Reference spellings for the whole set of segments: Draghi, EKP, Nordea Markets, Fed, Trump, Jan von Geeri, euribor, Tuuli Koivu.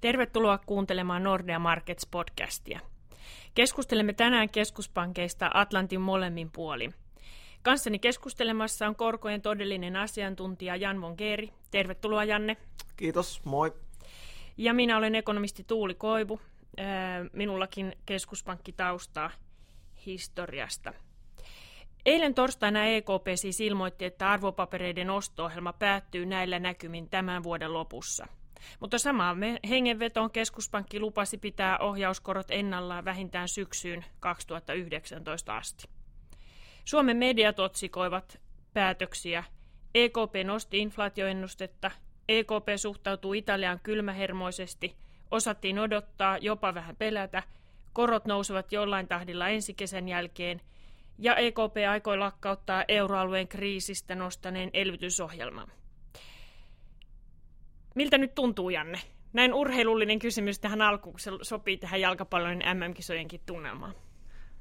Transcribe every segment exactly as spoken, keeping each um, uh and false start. Tervetuloa kuuntelemaan Nordea Markets-podcastia. Keskustelemme tänään keskuspankeista Atlantin molemmin puolin. Kanssani keskustelemassa on korkojen todellinen asiantuntija Jan von Geeri. Tervetuloa, Janne. Kiitos, moi. Ja minä olen ekonomisti Tuuli Koivu. Minullakin keskuspankkitaustaa historiasta. Eilen torstaina E K P siis ilmoitti, että arvopapereiden osto-ohjelma päättyy näillä näkymin tämän vuoden lopussa. Mutta samaan hengenvetoon keskuspankki lupasi pitää ohjauskorot ennallaan vähintään syksyyn kaksituhattayhdeksäntoista asti. Suomen mediat otsikoivat päätöksiä. E K P nosti inflaatioennustetta, E K P suhtautuu Italiaan kylmähermoisesti, osattiin odottaa, jopa vähän pelätä, korot nousevat jollain tahdilla ensi kesän jälkeen, ja E K P aikoi lakkauttaa euroalueen kriisistä nostaneen elvytysohjelman. Miltä nyt tuntuu, Janne? Näin urheilullinen kysymys tähän alkuun, se sopii tähän jalkapallon M M-kisojenkin tunnelmaan.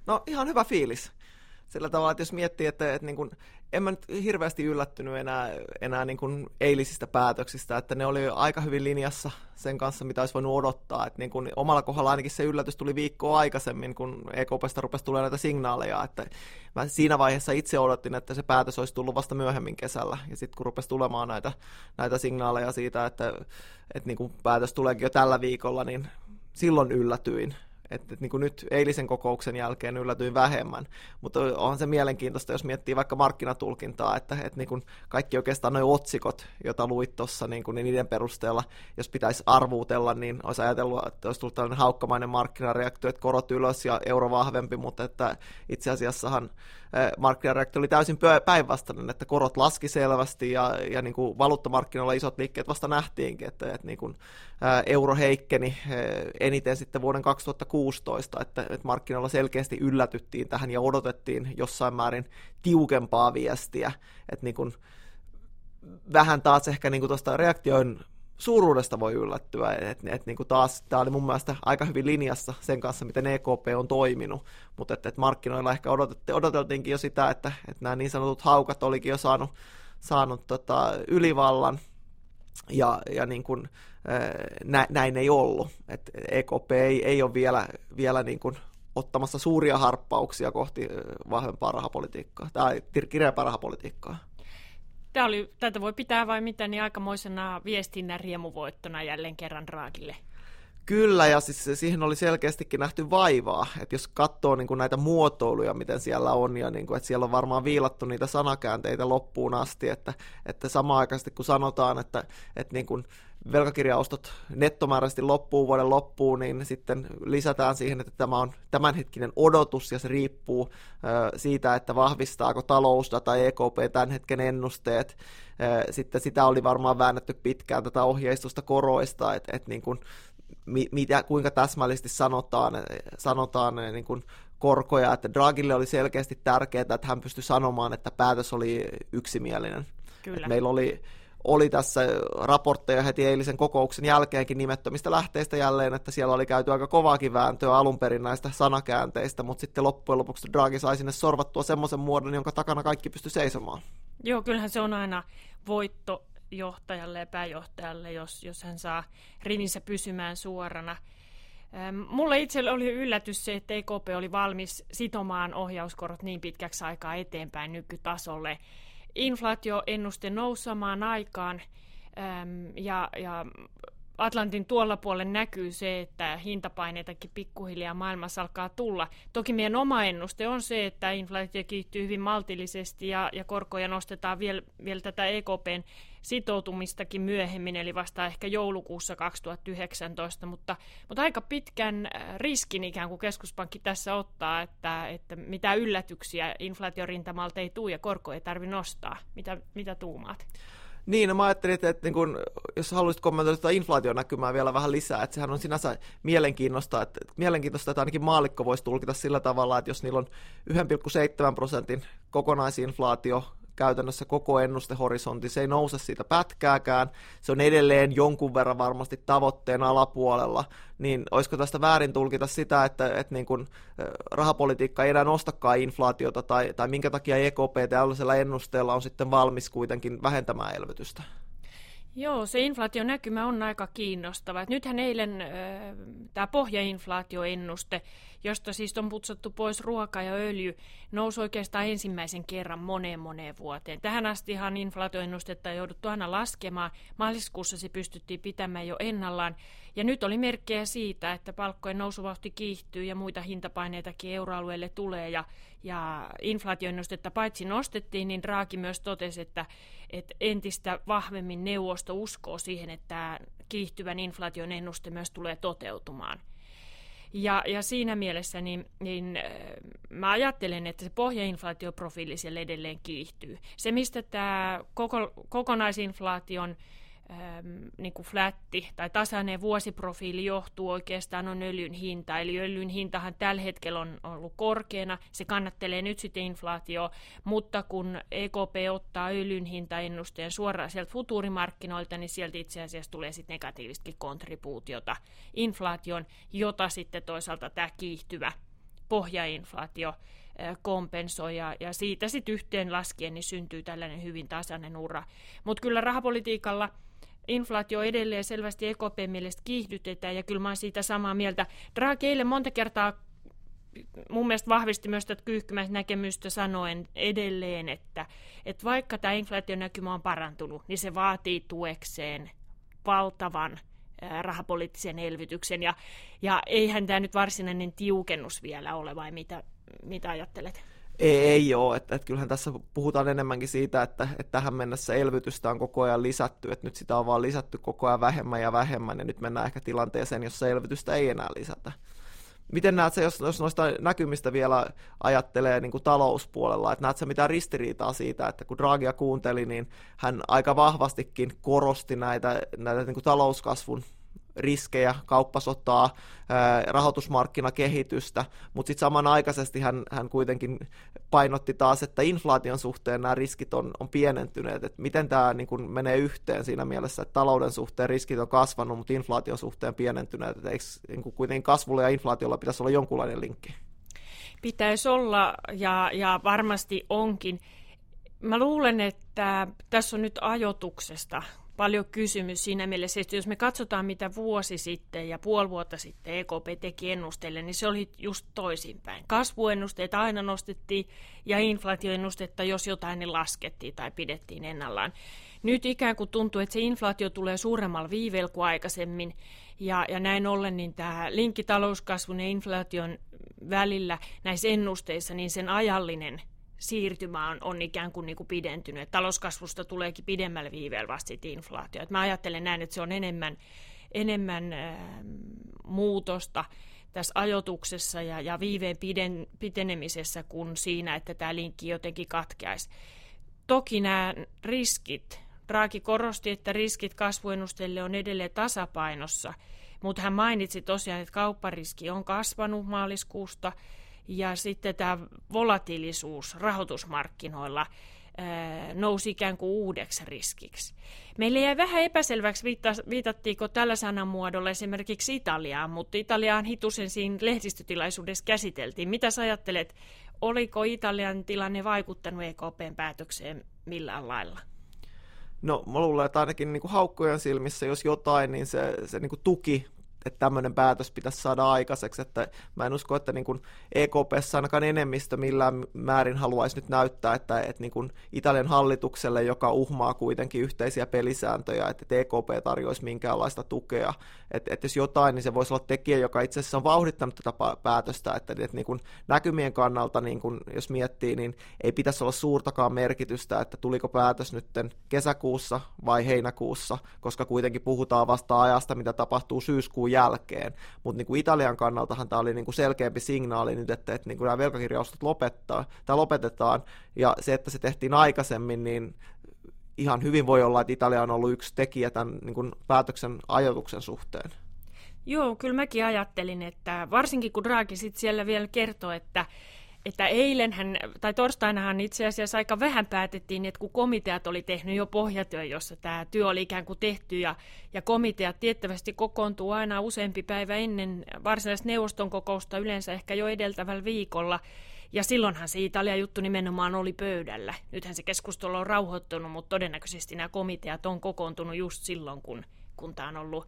No ihan hyvä fiilis. Sillä tavalla, että jos miettii, että, että niin kuin, en mä nyt hirveästi yllättynyt enää, enää niin kuin eilisistä päätöksistä, että ne oli aika hyvin linjassa sen kanssa, mitä olisi voinut odottaa. Että niin kuin, omalla kohdalla ainakin se yllätys tuli viikkoa aikaisemmin, kun E K P:stä rupesi tulemaan näitä signaaleja. Että mä siinä vaiheessa itse odotin, että se päätös olisi tullut vasta myöhemmin kesällä. Ja sitten kun rupesi tulemaan näitä, näitä signaaleja siitä, että, että niin kuin päätös tuleekin jo tällä viikolla, niin silloin yllätyin. Että et, niin nyt eilisen kokouksen jälkeen yllätyin vähemmän, mutta onhan se mielenkiintoista, jos miettii vaikka markkinatulkintaa, että et, niin kaikki oikeastaan nuo otsikot, joita luit tuossa, niin, niin niiden perusteella, jos pitäisi arvuutella, niin olisi ajatellut, että olisi tullut tällainen haukkamainen markkinareaktio, että korot ylös ja euro vahvempi, mutta että itse asiassahan markkinareaktio oli täysin päinvastainen, että korot laski selvästi ja, ja niin kuin valuuttamarkkinoilla isot liikkeet vasta nähtiinkin, että, että niin kuin euro heikkeni eniten sitten vuoden kaksituhattakuusitoista, että, että markkinoilla selkeästi yllätyttiin tähän ja odotettiin jossain määrin tiukempaa viestiä, että niin kuin vähän taas ehkä niin kuin tuosta reaktioon suuruudesta voi yllättyä, että et, niinku taas tämä oli mun mielestä aika hyvin linjassa sen kanssa, miten E K P on toiminut, mutta et, et markkinoilla ehkä odoteltiinkin jo sitä, että et nämä niin sanotut haukat olikin jo saanut, saanut tota, ylivallan, ja, ja niin kun, nä, näin ei ollut. Et E K P ei, ei ole vielä, vielä niin kun ottamassa suuria harppauksia kohti vahvempaa rahapolitiikkaa, tai kireämpää rahapolitiikkaa. Tämä oli, tätä voi pitää vai mitä, niin aikamoisena viestinnän riemuvoittona jälleen kerran Draghille. Kyllä, ja siis siihen oli selkeästikin nähty vaivaa, että jos katsoo niin kuin näitä muotoiluja, miten siellä on, ja niin kuin, että siellä on varmaan viilattu niitä sanakäänteitä loppuun asti, että, että samaan aikaisesti kun sanotaan, että, että niin kuin velkakirjaostot nettomääräisesti loppuu vuoden loppuun, niin sitten lisätään siihen, että tämä on tämänhetkinen odotus, ja se riippuu siitä, että vahvistaako talousdata E K P tämän hetken ennusteet. Sitten sitä oli varmaan väännetty pitkään tätä ohjeistusta koroista, että, että niin kuin Mitä, kuinka täsmällisesti sanotaan, sanotaan niin kuin korkoja, että Draghille oli selkeästi tärkeää, että hän pystyi sanomaan, että päätös oli yksimielinen. Että meillä oli, oli tässä raportteja heti eilisen kokouksen jälkeenkin nimettömistä lähteistä jälleen, että siellä oli käyty aika kovaakin vääntöä alun perin näistä sanakäänteistä, mutta sitten loppujen lopuksi Draghi sai sinne sorvattua semmoisen muodon, jonka takana kaikki pystyi seisomaan. Joo, kyllähän se on aina voitto johtajalle ja pääjohtajalle, jos, jos hän saa rivinsä pysymään suorana. Mulle itselle oli yllätys se, että E K P oli valmis sitomaan ohjauskorot niin pitkäksi aikaa eteenpäin nykytasolle. Inflaatioennuste nousi samaan aikaan, ja, ja Atlantin tuolla puolella näkyy se, että hintapaineitakin pikkuhiljaa maailmassa alkaa tulla. Toki meidän oma ennuste on se, että inflaatio kiihtyy hyvin maltillisesti ja, ja korkoja nostetaan vielä, vielä tätä E K P:n sitoutumistakin myöhemmin, eli vasta ehkä joulukuussa kaksituhattayhdeksäntoista, mutta, mutta aika pitkän riskin ikään kuin keskuspankki tässä ottaa, että, että mitä yllätyksiä inflaatiorintamalta ei tule ja korko ei tarvitse nostaa. Mitä, mitä tuumaat? Niin, no mä ajattelin, että, että niin kun, jos haluaisit kommentoida tätä inflaationäkymää vielä vähän lisää, että sehän on sinänsä mielenkiintoista, että, että mielenkiintoista, että ainakin maallikko voisi tulkita sillä tavalla, että jos niillä on yksi pilkku seitsemän prosentin kokonaisinflaatio, käytännössä koko ennustehorisontti, se ei nouse siitä pätkääkään, se on edelleen jonkun verran varmasti tavoitteen alapuolella, niin olisiko tästä väärin tulkita sitä, että, että niin kun rahapolitiikka ei enää nostakaan inflaatiota, tai, tai minkä takia E K P tällaisella ennusteella on sitten valmis kuitenkin vähentämään elvytystä? Joo, se inflaationäkymä on aika kiinnostava. Et nythän eilen äh, tämä pohjainflaatioennuste, josta siis on putsattu pois ruoka ja öljy, nousi oikeastaan ensimmäisen kerran moneen moneen vuoteen. Tähän astihan inflaatioennustetta on jouduttu aina laskemaan. Maaliskuussa se pystyttiin pitämään jo ennallaan. Ja nyt oli merkkejä siitä, että palkkojen nousuvauhti kiihtyy ja muita hintapaineitakin euroalueelle tulee. Ja, ja inflaatioennustetta paitsi nostettiin, niin Draghi myös totesi, että, että entistä vahvemmin neuvosto uskoo siihen, että kiihtyvän inflaation ennuste myös tulee toteutumaan. Ja, ja siinä mielessä niin, niin, mä ajattelen, että se pohjainflaatioprofiili siellä edelleen kiihtyy. Se, mistä tämä koko, kokonaisinflaation äm, niin kuin flätti tai tasainen vuosiprofiili johtuu oikeastaan on öljyn hinta. Eli öljyn hintahan tällä hetkellä on ollut korkeana, se kannattelee nyt sitten inflaatioa, mutta kun E K P ottaa öljyn hintaennusteen suoraan sieltä futuurimarkkinoilta, niin sieltä itse asiassa tulee sitten negatiivistakin kontribuutiota inflaation, jota sitten toisaalta tämä kiihtyvä pohjainflaatio kompensoi, ja, ja siitä sitten yhteen laskien niin syntyy tällainen hyvin tasainen ura. Mutta kyllä rahapolitiikalla inflaatio edelleen selvästi E K P:n mielestä kiihdytetään, ja kyllä mä oon siitä samaa mieltä. Draghi eilen monta kertaa mun mielestä vahvisti myös tätä kyyhkymäistä näkemystä sanoen edelleen, että, että vaikka tämä inflaationäkymä on parantunut, niin se vaatii tuekseen valtavan rahapoliittisen elvytyksen, ja, ja eihän tämä nyt varsinainen tiukennus vielä ole, vai mitä, mitä ajattelet? Ei, ei ole, että, että kyllähän tässä puhutaan enemmänkin siitä, että, että tähän mennessä elvytystä on koko ajan lisätty, että nyt sitä on vaan lisätty koko ajan vähemmän ja vähemmän, ja nyt mennään ehkä tilanteeseen, jossa elvytystä ei enää lisätä. Miten näet se, jos, jos noista näkymistä vielä ajattelee niin kuin talouspuolella, että näet sä mitään ristiriitaa siitä, että kun Draghia kuunteli, niin hän aika vahvastikin korosti näitä, näitä niin kuin talouskasvun riskejä, kauppasotaa, rahoitusmarkkinakehitystä, mutta sitten samanaikaisesti hän, hän kuitenkin painotti taas, että inflaation suhteen nämä riskit on, on pienentyneet, että miten tämä niin kun menee yhteen siinä mielessä, että talouden suhteen riskit on kasvanut, mutta inflaation suhteen pienentyneet, että eikö niin kun kuitenkin kasvulla ja inflaatiolla pitäisi olla jonkunlainen linkki? Pitäisi olla, ja, ja varmasti onkin. Mä luulen, että tässä on nyt ajoituksesta paljon kysymys siinä mielessä, että jos me katsotaan, mitä vuosi sitten ja puoli vuotta sitten E K P teki ennusteille, niin se oli just toisinpäin. Kasvuennusteita aina nostettiin ja inflaatioennustetta, jos jotain, niin laskettiin tai pidettiin ennallaan. Nyt ikään kuin tuntuu, että se inflaatio tulee suuremmalla viiveellä kuin aikaisemmin, ja, ja näin ollen niin tämä linkki talouskasvun ja inflaation välillä näissä ennusteissa, niin sen ajallinen siirtymä on, on ikään kuin, niin kuin pidentynyt. Et talouskasvusta tuleekin pidemmällä viiveellä vasta sitten inflaatio. Et mä ajattelen näin, että se on enemmän, enemmän äh, muutosta tässä ajoituksessa ja, ja viiveen piden, pitenemisessä kuin siinä, että tämä linkki jotenkin katkeaisi. Toki nämä riskit, Draghi korosti, että riskit kasvuennusteille on edelleen tasapainossa, mutta hän mainitsi tosiaan, että kauppariski on kasvanut maaliskuusta. Ja sitten tämä volatiilisuus rahoitusmarkkinoilla ää, nousi ikään kuin uudeksi riskiksi. Meillä jäi vähän epäselväksi, viittas, viitattiinko tällä sanamuodolla esimerkiksi Italiaan, mutta Italiaan hitusen siinä lehdistötilaisuudessa käsiteltiin. Mitä sä ajattelet, oliko Italian tilanne vaikuttanut E K P:n päätökseen millään lailla? No mä luulen, että ainakin niin kuin haukkojen silmissä, jos jotain, niin se, se niin kuin tuki, että tämmöinen päätös pitäisi saada aikaiseksi, että mä en usko, että niin kuin E K P:ssä ainakaan enemmistö millään määrin haluaisi nyt näyttää, että, että niin kuin Italian hallitukselle, joka uhmaa kuitenkin yhteisiä pelisääntöjä, että E K P tarjoisi minkäänlaista tukea, että, että jos jotain, niin se voisi olla tekijä, joka itse asiassa on vauhdittanut tätä päätöstä, että, että niin kuin näkymien kannalta, niin kuin jos miettii, niin ei pitäisi olla suurtakaan merkitystä, että tuliko päätös nyt kesäkuussa vai heinäkuussa, koska kuitenkin puhutaan vasta ajasta, mitä tapahtuu syyskuun jälkeen, mutta niin Italian kannaltahan tämä oli niin kuin selkeämpi signaali nyt, että, että niin kuin nämä velkakirjaustot lopettaa, tämä lopetetaan, ja se, että se tehtiin aikaisemmin, niin ihan hyvin voi olla, että Italia on ollut yksi tekijä tämän niin kuin päätöksen ajoituksen suhteen. Joo, kyllä mäkin ajattelin, että varsinkin kun Draghi sitten siellä vielä kertoi, että Että eilenhän, tai torstainahan itse asiassa aika vähän päätettiin, että kun komiteat oli tehnyt jo pohjatyön, jossa tämä työ oli ikään kuin tehty, ja, ja komiteat tiettävästi kokoontuu aina useampi päivä ennen varsinaista neuvoston kokousta, yleensä ehkä jo edeltävällä viikolla, Ja silloinhan se Italia-juttu nimenomaan oli pöydällä. Nythän se keskustelu on rauhoittunut, mutta todennäköisesti nämä komiteat on kokoontunut just silloin, kun, kun tämä on ollut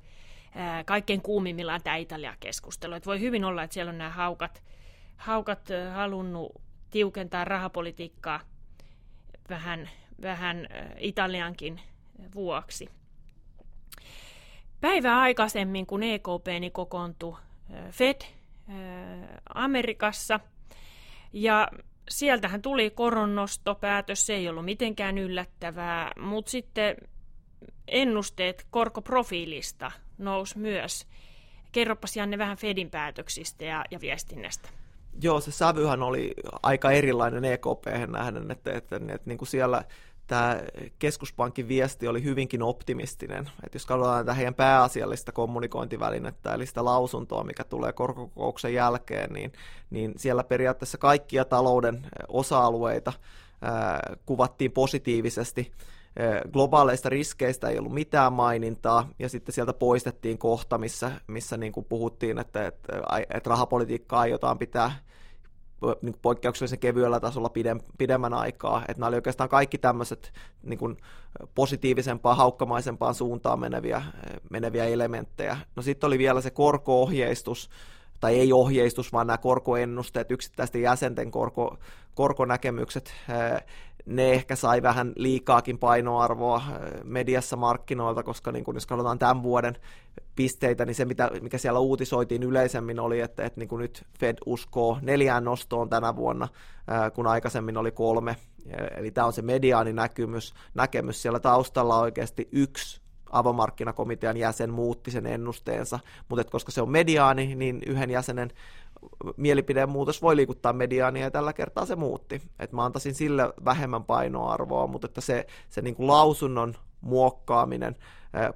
ää, kaikkein kuumimmillaan tämä Italia-keskustelu. Et voi hyvin olla, että siellä on nämä haukat, haukat ä, halunnut tiukentaa rahapolitiikkaa vähän, vähän ä, Italiankin vuoksi. Päivää aikaisemmin, kun E K P niin kokoontui ä, Fed ä, Amerikassa, ja sieltähän tuli koronnostopäätös, se ei ollut mitenkään yllättävää, mutta sitten ennusteet korkoprofiilista nousi myös. Kerropas Janne vähän Fedin päätöksistä ja, ja viestinnästä. Joo, se sävyhän oli aika erilainen E K P:hen nähden, että, että, että, että niin kuin siellä tämä keskuspankin viesti oli hyvinkin optimistinen. Että jos katsotaan tätä heidän pääasiallista kommunikointivälinettä, eli sitä lausuntoa, mikä tulee korkokokouksen jälkeen, niin, niin siellä periaatteessa kaikkia talouden osa-alueita ää, kuvattiin positiivisesti. Globaaleista riskeistä ei ollut mitään mainintaa, ja sitten sieltä poistettiin kohta, missä, missä niin kuin puhuttiin, että, että, että rahapolitiikkaa aiotaan pitää niin kuin poikkeuksellisen kevyellä tasolla pidemmän aikaa. Että nämä oli oikeastaan kaikki tämmöiset niin kuin positiivisempaa, haukkamaisempaan suuntaan meneviä, meneviä elementtejä. No sitten oli vielä se korko-ohjeistus, tai ei ohjeistus, vaan nämä korkoennusteet, yksittäisten jäsenten korko, korkonäkemykset. Ne ehkä sai vähän liikaakin painoarvoa mediassa markkinoilta, koska niin kun jos katsotaan tämän vuoden pisteitä, niin se, mitä, mikä siellä uutisoitiin yleisemmin, oli, että, että niin kun nyt Fed uskoo neljään nostoon tänä vuonna, kun aikaisemmin oli kolme. Eli tämä on se mediaaninäkemys. Näkemys siellä taustalla on oikeasti yksi avomarkkinakomitean jäsen muutti sen ennusteensa, mutta koska se on mediaani, niin yhden jäsenen mielipidemuutos voi liikuttaa mediaania, ja tällä kertaa se muutti. Et mä antaisin sille vähemmän painoarvoa, mutta että se, se niin kuin lausunnon muokkaaminen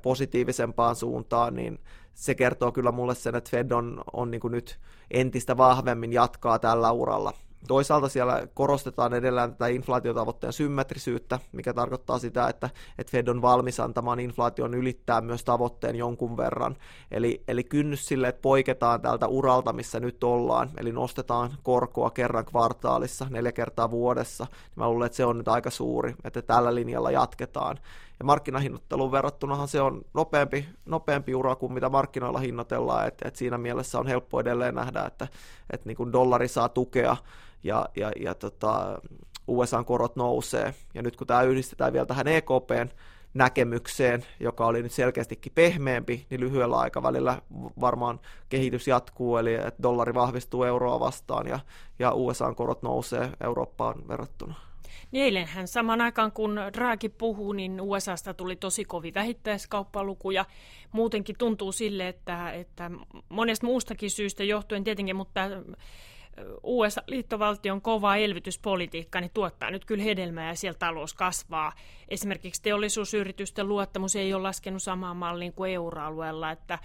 positiivisempaan suuntaan, niin se kertoo kyllä mulle sen, että Fed on, on niin kuin nyt entistä vahvemmin jatkaa tällä uralla. Toisaalta siellä korostetaan edelleen tätä inflaatiotavoitteen symmetrisyyttä, mikä tarkoittaa sitä, että, että Fed on valmis antamaan inflaation ylittää myös tavoitteen jonkun verran. Eli, eli kynnys sille, että poiketaan tältä uralta, missä nyt ollaan, eli nostetaan korkoa kerran kvartaalissa, neljä kertaa vuodessa, niin mä luulen, että se on nyt aika suuri, että tällä linjalla jatketaan. Ja markkinahinnoitteluun verrattunahan se on nopeampi, nopeampi ura kuin mitä markkinoilla hinnoitellaan, että et siinä mielessä on helppo edelleen nähdä, että et niin kuin dollari saa tukea, ja, ja, ja tota, U S A-korot nousee. Ja nyt kun tämä yhdistetään vielä tähän E K P:n näkemykseen, joka oli nyt selkeästikin pehmeämpi, niin lyhyellä aikavälillä varmaan kehitys jatkuu, eli että dollari vahvistuu euroa vastaan, ja, ja U S A-korot nousee Eurooppaan verrattuna. Eilenhän saman aikaan, kun Draghi puhuu, niin U S A:sta tuli tosi kovin vähittäiskauppalukuja. Muutenkin tuntuu sille, että, että monesta muustakin syystä johtuen tietenkin, mutta U S A-liittovaltion kova elvytyspolitiikka niin tuottaa nyt kyllä hedelmää, ja siellä talous kasvaa. Esimerkiksi teollisuusyritysten luottamus ei ole laskenut samaan malliin kuin euroalueella, että,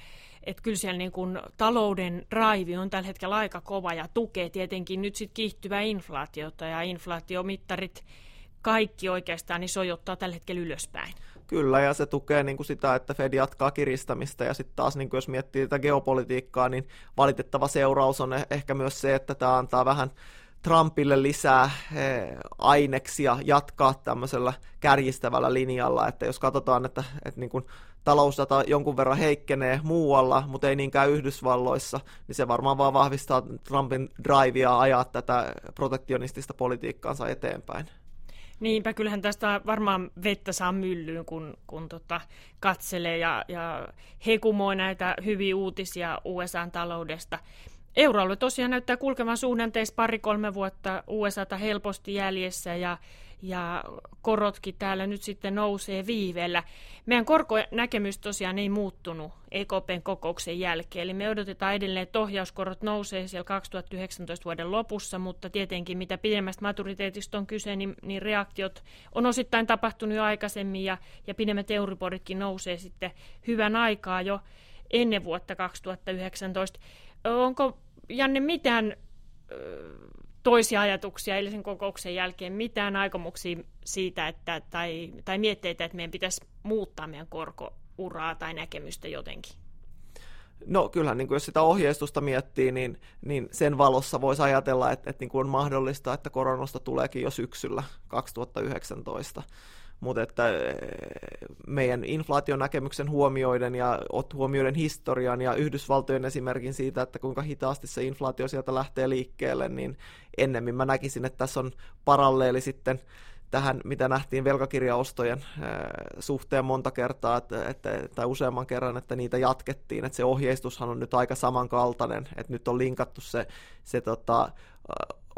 että kyllä siellä niin kuin talouden raivi on tällä hetkellä aika kova ja tukee tietenkin nyt sitten kiihtyvää inflaatiota, ja inflaatiomittarit kaikki oikeastaan niin sojottaa tällä hetkellä ylöspäin. Kyllä, ja se tukee niin kuin sitä, että Fed jatkaa kiristämistä, ja sitten taas niin kuin jos miettii tätä geopolitiikkaa, niin valitettava seuraus on ehkä myös se, että tämä antaa vähän Trumpille lisää aineksia jatkaa tämmöisellä kärjistävällä linjalla, että jos katsotaan, että, että niin kuin talousdata jonkun verran heikkenee muualla, mutta ei niinkään Yhdysvalloissa, niin se varmaan vaan vahvistaa Trumpin drivea ajaa tätä protektionistista politiikkaansa eteenpäin. Niinpä, kyllähän tästä varmaan vettä saa myllyyn, kun, kun tota, katselee ja, ja hekumoi näitä hyviä uutisia U S A-taloudesta. Euroalue tosiaan näyttää kulkevan suhdanteissa pari-kolme vuotta U S A:ta helposti jäljessä, ja, ja korotkin täällä nyt sitten nousee viiveellä. Meidän korkonäkemys tosiaan ei muuttunut E K P:n kokouksen jälkeen, eli me odotetaan edelleen, että ohjauskorot nousee siellä kaksituhattayhdeksäntoista vuoden lopussa, mutta tietenkin mitä pidemmästä maturiteetista on kyse, niin, niin reaktiot on osittain tapahtunut jo aikaisemmin, ja, ja pidemmät euriboritkin nousee sitten hyvän aikaa jo ennen vuotta kaksituhattayhdeksäntoista. Onko, Janne, mitään toisia ajatuksia eilisen kokouksen jälkeen, mitään aikomuksia siitä, että, tai, tai mietteitä, että meidän pitäisi muuttaa meidän korkouraa tai näkemystä jotenkin? No kyllähän, niin kuin jos sitä ohjeistusta miettii, niin, niin sen valossa voisi ajatella, että, että niin kuin on mahdollista, että koronasta tuleekin jo syksyllä kaksituhattayhdeksäntoista. Mutta että meidän inflaationäkemyksen huomioiden ja huomioiden historian ja Yhdysvaltojen esimerkin siitä, että kuinka hitaasti se inflaatio sieltä lähtee liikkeelle, niin ennemmin mä näkisin, että tässä on paralleeli sitten tähän, mitä nähtiin velkakirjaostojen suhteen monta kertaa että, että, tai useamman kerran, että niitä jatkettiin. Että se ohjeistushan on nyt aika samankaltainen, että nyt on linkattu se, se tota,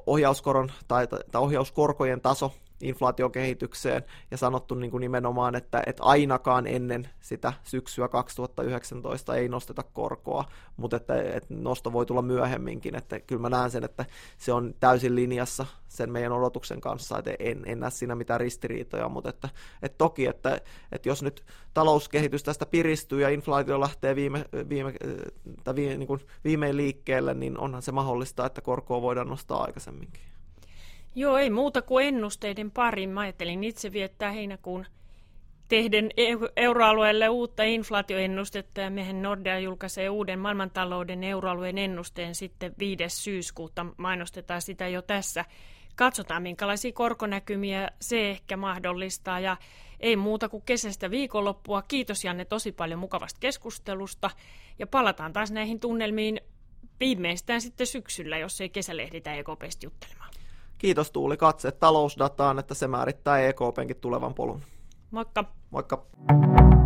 ohjauskoron tai, tai ohjauskorkojen taso inflaatiokehitykseen ja sanottu niin kuin nimenomaan, että, että ainakaan ennen sitä syksyä kaksituhattayhdeksäntoista ei nosteta korkoa, mutta että, että nosto voi tulla myöhemminkin. Että kyllä mä näen sen, että se on täysin linjassa sen meidän odotuksen kanssa, että en, en näe siinä mitään ristiriitoja, mutta että, että toki, että, että jos nyt talouskehitys tästä piristyy ja inflaatio lähtee viime, viime, tai viime, niin kuin viimein liikkeelle, niin onhan se mahdollista, että korkoa voidaan nostaa aikaisemminkin. Joo, ei muuta kuin ennusteiden pariin. Mä ajattelin itse viettää heinäkuun tehden euroalueelle uutta inflaatioennustetta, ja mehän Nordea julkaisee uuden maailmantalouden euroalueen ennusteen sitten viides syyskuuta. Mainostetaan sitä jo tässä. Katsotaan, minkälaisia korkonäkymiä se ehkä mahdollistaa, ja ei muuta kuin kesästä viikonloppua. Kiitos Janne tosi paljon mukavasta keskustelusta, ja palataan taas näihin tunnelmiin viimeistään sitten syksyllä, jos ei kesällä ehditä E K P:stä juttelemaan. Kiitos Tuuli, katse talousdataan, että se määrittää E K P:nkin tulevan polun. Moikka! Moikka!